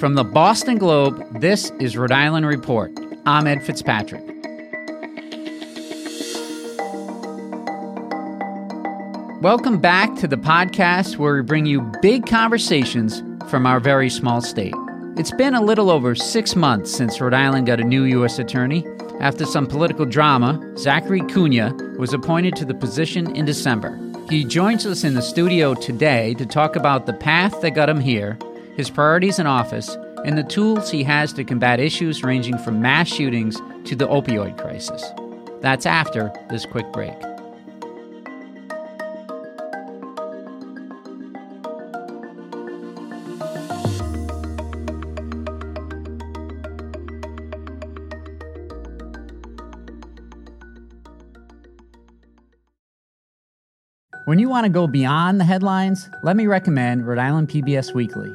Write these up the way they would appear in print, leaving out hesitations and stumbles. From the Boston Globe, this is Rhode Island Report. I'm Ed Fitzpatrick. Welcome back to the podcast where we bring you big conversations from our very small state. It's been a little over 6 months since Rhode Island got a new U.S. attorney. After some political drama, Zachary Cunha was appointed to the position in December. He joins us in the studio today to talk about the path that got him here, his priorities in office, and the tools he has to combat issues ranging from mass shootings to the opioid crisis. That's after this quick break. When you want to go beyond the headlines, let me recommend Rhode Island PBS Weekly.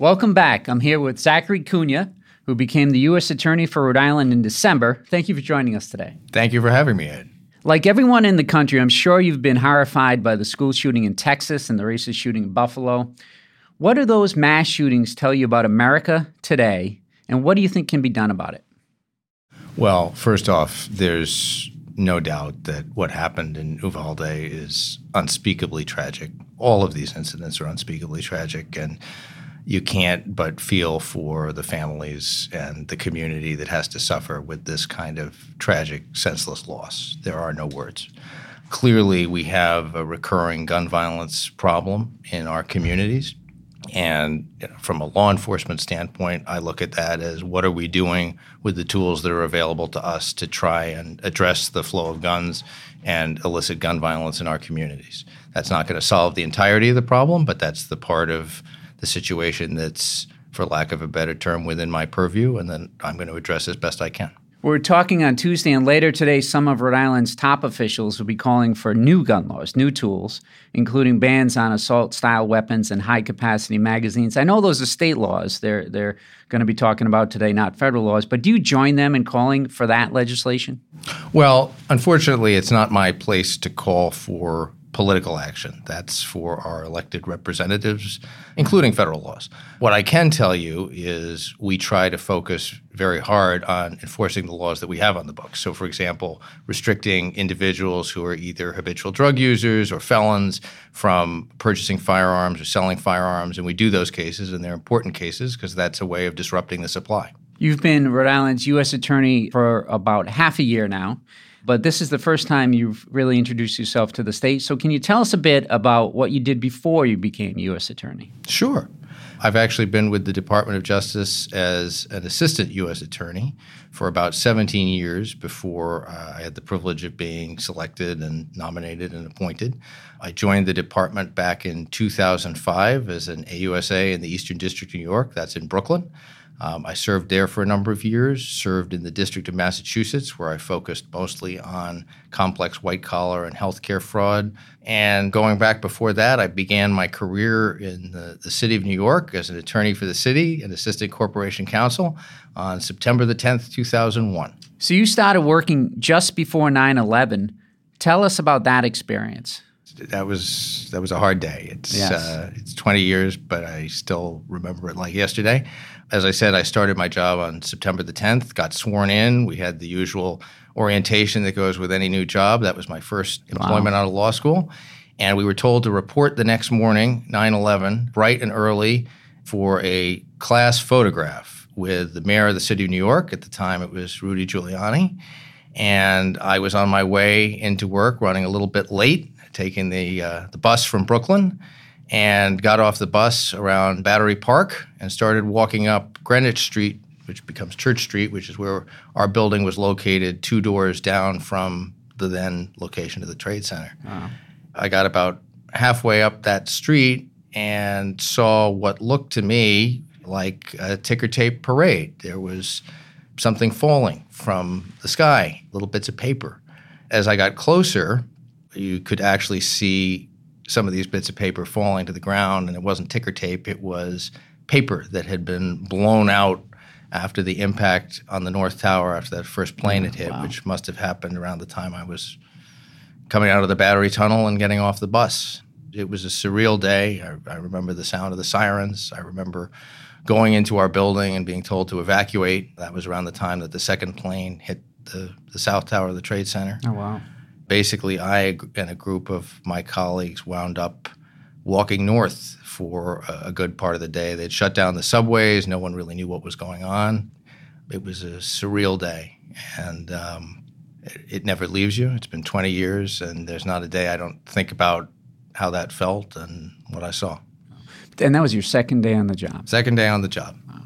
Welcome back. I'm here with Zachary Cunha, who became the U.S. Attorney for Rhode Island in December. Thank you for joining us today. Thank you for having me, Ed. Like everyone in the country, I'm sure you've been horrified by the school shooting in Texas and the racist shooting in Buffalo. What do those mass shootings tell you about America today, and what do you think can be done about it? Well, first off, there's no doubt that what happened in Uvalde is unspeakably tragic. All of these incidents are unspeakably tragic, and you can't but feel for the families and the community that has to suffer with this kind of tragic, senseless loss. There are no words. Clearly, we have a recurring gun violence problem in our communities. And from a law enforcement standpoint, I look at that as what are we doing with the tools that are available to us to try and address the flow of guns and illicit gun violence in our communities. That's not going to solve the entirety of the problem, but that's the part of the situation that's, for lack of a better term, within my purview, and then I'm going to address as best I can. We're talking on Tuesday, and later today, some of Rhode Island's top officials will be calling for new gun laws, new tools, including bans on assault-style weapons and high-capacity magazines. I know those are state laws they're going to be talking about today, not federal laws, but do you join them in calling for that legislation? Well, unfortunately, it's not my place to call for political action. That's for our elected representatives, including federal laws. What I can tell you is we try to focus very hard on enforcing the laws that we have on the books. So, for example, restricting individuals who are either habitual drug users or felons from purchasing firearms or selling firearms. And we do those cases, and they're important cases because that's a way of disrupting the supply. You've been Rhode Island's U.S. Attorney for about half a year now. But this is the first time you've really introduced yourself to the state. So can you tell us a bit about what you did before you became U.S. Attorney? Sure. I've actually been with the Department of Justice as an assistant U.S. attorney for about 17 years before I had the privilege of being selected and nominated and appointed. I joined the department back in 2005 as an AUSA in the Eastern District of New York. That's in Brooklyn. I served there for a number of years, served in the District of Massachusetts, where I focused mostly on complex white-collar and healthcare fraud. And going back before that, I began my career in the city of New York as an attorney for the city and assistant corporation counsel on September the 10th, 2001. So you started working just before 9/11. Tell us about that experience. that was a hard day. It's 20 years, but I still remember it like yesterday. As I said, I started my job on September the 10th, got sworn in. We had the usual orientation that goes with any new job. That was my first employment out of law school. And we were told to report the next morning, 9/11, bright and early, for a class photograph with the mayor of the city of New York. At the time, it was Rudy Giuliani. And I was on my way into work, running a little bit late, taking the bus from Brooklyn, and got off the bus around Battery Park and started walking up Greenwich Street, which becomes Church Street, which is where our building was located, two doors down from the then location of the Trade Center. Wow. I got about halfway up that street and saw what looked to me like a ticker tape parade. There was something falling from the sky, little bits of paper. As I got closer, you could actually see some of these bits of paper falling to the ground, and it wasn't ticker tape. It was paper that had been blown out after the impact on the North Tower, after that first plane had hit, which must have happened around the time I was coming out of the Battery Tunnel and getting off the bus. It was a surreal day. I remember the sound of the sirens. I remember going into our building and being told to evacuate. That was around the time that the second plane hit the South Tower of the Trade Center. Oh, wow. Basically, I and a group of my colleagues wound up walking north for a good part of the day. They'd shut down the subways. No one really knew what was going on. It was a surreal day, and it never leaves you. It's been 20 years, and there's not a day I don't think about how that felt and what I saw. And that was your second day on the job? Second day on the job. Wow.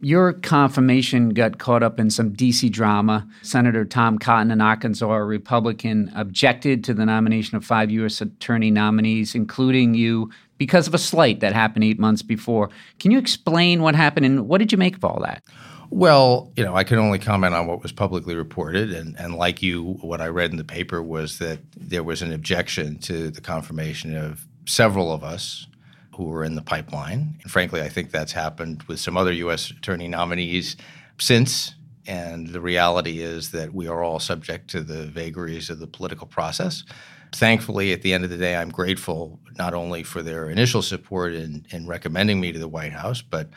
Your confirmation got caught up in some D.C. drama. Senator Tom Cotton, an Arkansas Republican, objected to the nomination of 5 U.S. attorney nominees, including you, because of a slight that happened 8 months before. Can you explain what happened, and what did you make of all that? Well, I can only comment on what was publicly reported. And like you, what I read in the paper was that there was an objection to the confirmation of several of us who were in the pipeline. And frankly, I think that's happened with some other U.S. attorney nominees since. And the reality is that we are all subject to the vagaries of the political process. Thankfully, at the end of the day, I'm grateful not only for their initial support in recommending me to the White House, but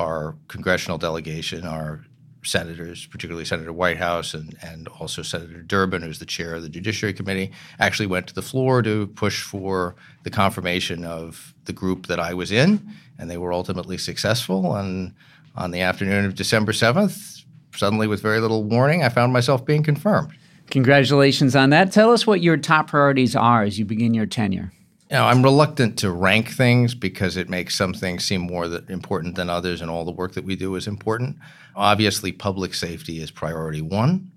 our congressional delegation, our senators, particularly Senator Whitehouse and also Senator Durbin, who's the chair of the Judiciary Committee, actually went to the floor to push for the confirmation of the group that I was in, and they were ultimately successful. And on the afternoon of December 7th, suddenly with very little warning, I found myself being confirmed. Congratulations on that. Tell us what your top priorities are as you begin your tenure. I'm reluctant to rank things because it makes some things seem more important than others, and all the work that we do is important. Obviously, public safety is priority one,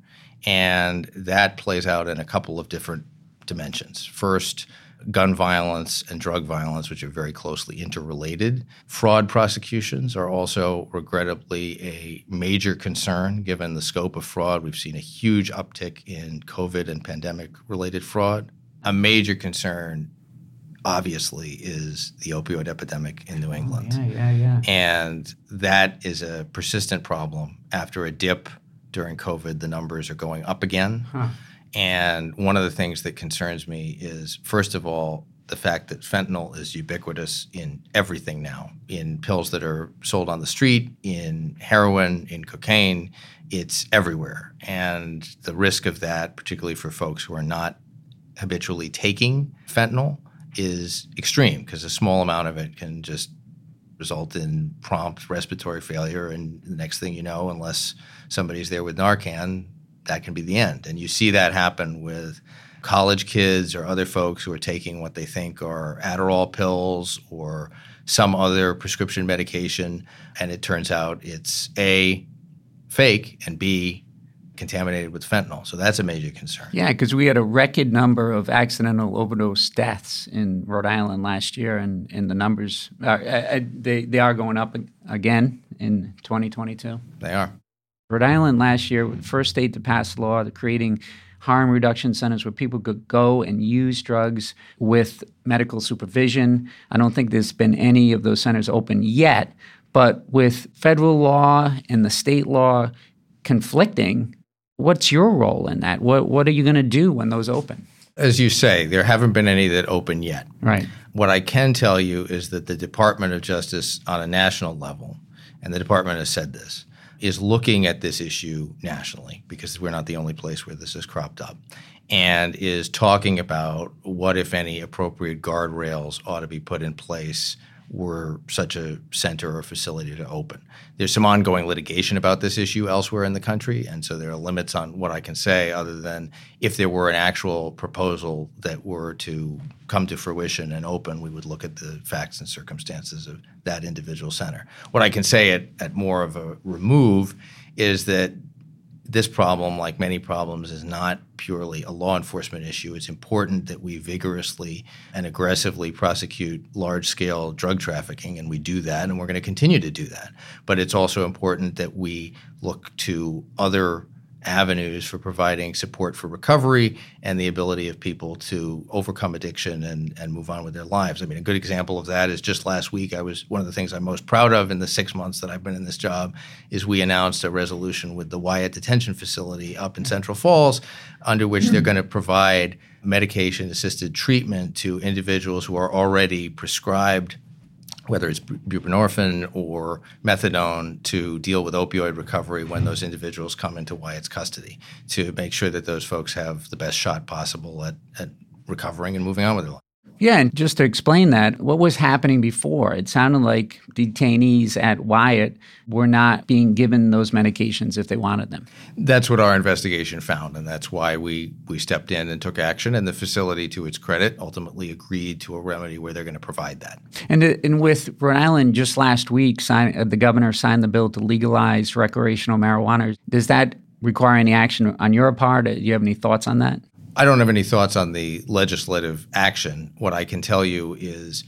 and that plays out in a couple of different dimensions. First, gun violence and drug violence, which are very closely interrelated. Fraud prosecutions are also regrettably a major concern given the scope of fraud. We've seen a huge uptick in COVID and pandemic-related fraud. A major concern, obviously, is the opioid epidemic in New England. And that is a persistent problem. After a dip during COVID, the numbers are going up again. And one of the things that concerns me is, first of all, the fact that fentanyl is ubiquitous in everything now, in pills that are sold on the street, in heroin, in cocaine. It's everywhere. And the risk of that, particularly for folks who are not habitually taking fentanyl, is extreme, because a small amount of it can just result in prompt respiratory failure, and the next thing you know, unless somebody's there with Narcan, that can be the end. And you see that happen with college kids or other folks who are taking what they think are Adderall pills or some other prescription medication, and it turns out it's A, fake, and B, contaminated with fentanyl. So that's a major concern. Yeah, because we had a record number of accidental overdose deaths in Rhode Island last year, and the numbers, they are going up again in 2022. They are. Rhode Island last year, the first state to pass a law creating harm reduction centers where people could go and use drugs with medical supervision. I don't think there's been any of those centers open yet, but with federal law and the state law conflicting, what's your role in that? What are you going to do when those open? As you say, there haven't been any that open yet. Right. What I can tell you is that the Department of Justice on a national level, and the department has said this, is looking at this issue nationally, because we're not the only place where this is cropped up, and is talking about what, if any, appropriate guardrails ought to be put in place were such a center or facility to open. There's some ongoing litigation about this issue elsewhere in the country, and so there are limits on what I can say other than if there were an actual proposal that were to come to fruition and open, we would look at the facts and circumstances of that individual center. What I can say at more of a remove is that this problem, like many problems, is not purely a law enforcement issue. It's important that we vigorously and aggressively prosecute large-scale drug trafficking, and we do that, and we're going to continue to do that. But it's also important that we look to other avenues for providing support for recovery and the ability of people to overcome addiction and move on with their lives. I mean, a good example of that is just last week, one of the things I'm most proud of in the 6 months that I've been in this job is we announced a resolution with the Wyatt Detention Facility up in Central Falls, under which they're going to provide medication-assisted treatment to individuals who are already prescribed, whether it's buprenorphine or methadone, to deal with opioid recovery when those individuals come into Wyatt's custody, to make sure that those folks have the best shot possible at recovering and moving on with their life. Yeah, and just to explain that, what was happening before? It sounded like detainees at Wyatt were not being given those medications if they wanted them. That's what our investigation found, and that's why we stepped in and took action, and the facility, to its credit, ultimately agreed to a remedy where they're going to provide that. And with Rhode Island, just last week, the governor signed the bill to legalize recreational marijuana. Does that require any action on your part? Do you have any thoughts on that? I don't have any thoughts on the legislative action. What I can tell you is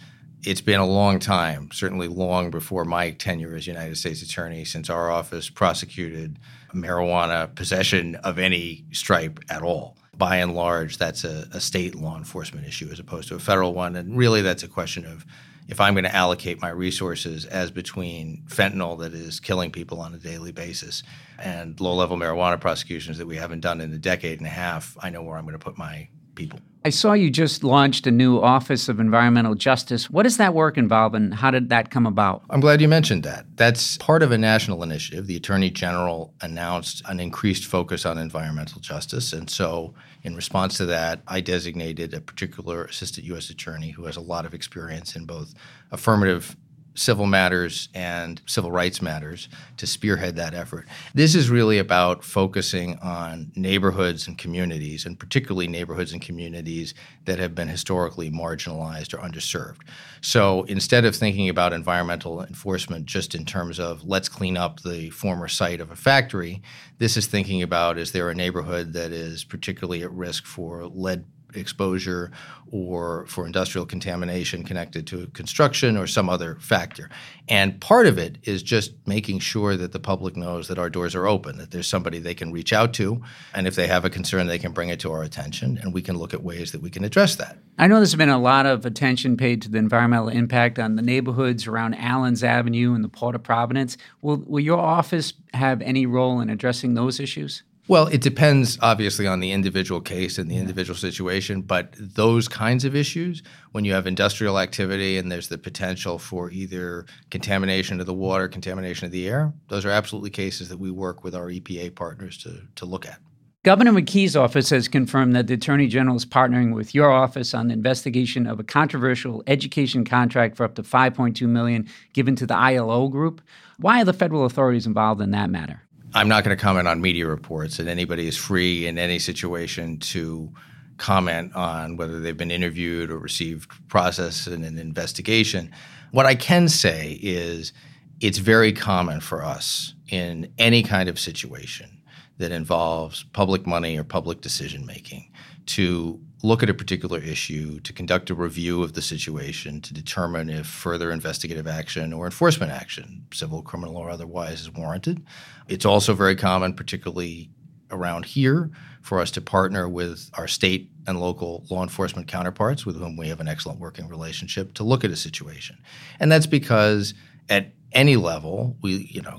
it's been a long time, certainly long before my tenure as United States Attorney, since our office prosecuted marijuana possession of any stripe at all. By and large, that's a state law enforcement issue as opposed to a federal one. And really, that's a question of if I'm going to allocate my resources as between fentanyl that is killing people on a daily basis and low-level marijuana prosecutions that we haven't done in a decade and a half, I know where I'm going to put my people. I saw you just launched a new Office of Environmental Justice. What does that work involve, and how did that come about? I'm glad you mentioned that. That's part of a national initiative. The Attorney General announced an increased focus on environmental justice, and so in response to that, I designated a particular Assistant U.S. Attorney who has a lot of experience in both affirmative civil matters and civil rights matters to spearhead that effort. This is really about focusing on neighborhoods and communities, and particularly neighborhoods and communities that have been historically marginalized or underserved. So instead of thinking about environmental enforcement just in terms of let's clean up the former site of a factory, this is thinking about is there a neighborhood that is particularly at risk for lead exposure or for industrial contamination connected to construction or some other factor. And part of it is just making sure that the public knows that our doors are open, that there's somebody they can reach out to, and if they have a concern, they can bring it to our attention, and we can look at ways that we can address that. I know there's been a lot of attention paid to the environmental impact on the neighborhoods around Allen's Avenue and the Port of Providence. Will your office have any role in addressing those issues? Well, it depends, obviously, on the individual case and the individual situation, but those kinds of issues, when you have industrial activity and there's the potential for either contamination of the water, contamination of the air, those are absolutely cases that we work with our EPA partners to look at. Governor McKee's office has confirmed that the Attorney General is partnering with your office on the investigation of a controversial education contract for up to $5.2 million given to the ILO group. Why are the federal authorities involved in that matter? I'm not going to comment on media reports, and anybody is free in any situation to comment on whether they've been interviewed or received process in an investigation. What I can say is it's very common for us in any kind of situation that involves public money or public decision-making to look at a particular issue, to conduct a review of the situation, to determine if further investigative action or enforcement action, civil, criminal, or otherwise, is warranted. It's also very common, particularly around here, for us to partner with our state and local law enforcement counterparts with whom we have an excellent working relationship to look at a situation. And that's because at any level,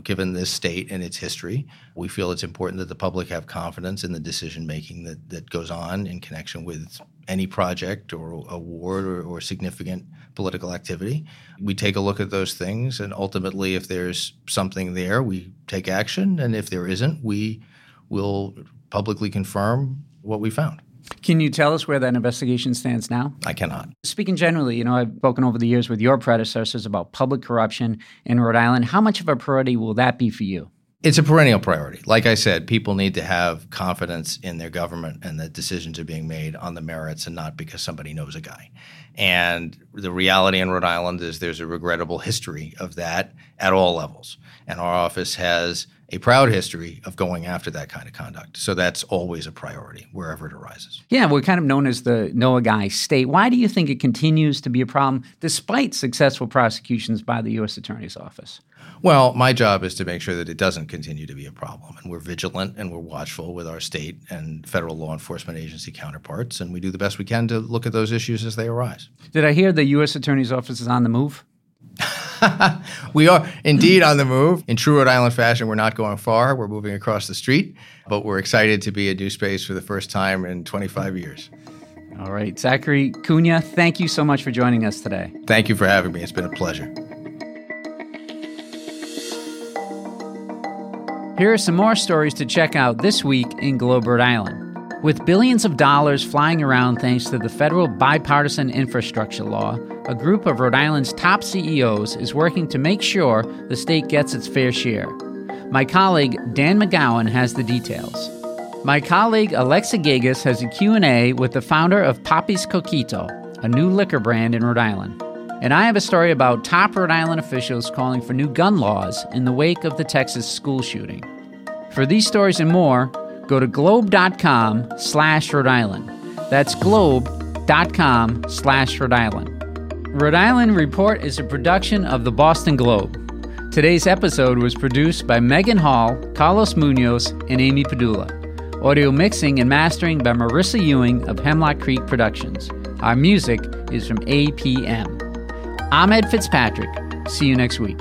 given this state and its history, we feel it's important that the public have confidence in the decision making that goes on in connection with any project or award or significant political activity. We take a look at those things, and ultimately if there's something there, we take action, and if there isn't, we will publicly confirm what we found. Can you tell us where that investigation stands now? I cannot. Speaking generally, I've spoken over the years with your predecessors about public corruption in Rhode Island. How much of a priority will that be for you? It's a perennial priority. Like I said, people need to have confidence in their government and that decisions are being made on the merits and not because somebody knows a guy. And the reality in Rhode Island is there's a regrettable history of that at all levels. And our office has a proud history of going after that kind of conduct. So that's always a priority wherever it arises. Yeah, we're kind of known as the know-a-guy state. Why do you think it continues to be a problem despite successful prosecutions by the U.S. Attorney's Office? Well, my job is to make sure that it doesn't continue to be a problem. And we're vigilant and we're watchful with our state and federal law enforcement agency counterparts, and we do the best we can to look at those issues as they arise. Did I hear the U.S. Attorney's Office is on the move? We are indeed on the move. In true Rhode Island fashion, we're not going far. We're moving across the street, but we're excited to be at new space for the first time in 25 years. All right. Zachary Cunha, thank you so much for joining us today. Thank you for having me. It's been a pleasure. Here are some more stories to check out this week in Globe, Rhode Island. With billions of dollars flying around thanks to the federal bipartisan infrastructure law, a group of Rhode Island's top CEOs is working to make sure the state gets its fair share. My colleague, Dan McGowan, has the details. My colleague, Alexa Gigas, has a Q&A with the founder of Papi's Coquito, a new liquor brand in Rhode Island. And I have a story about top Rhode Island officials calling for new gun laws in the wake of the Texas school shooting. For these stories and more, go to globe.com/Rhode Island. That's globe.com/Rhode Island. Rhode Island Report is a production of the Boston Globe. Today's episode was produced by Megan Hall, Carlos Munoz, and Amy Padula. Audio mixing and mastering by Marissa Ewing of Hemlock Creek Productions. Our music is from APM. I'm Ed Fitzpatrick. See you next week.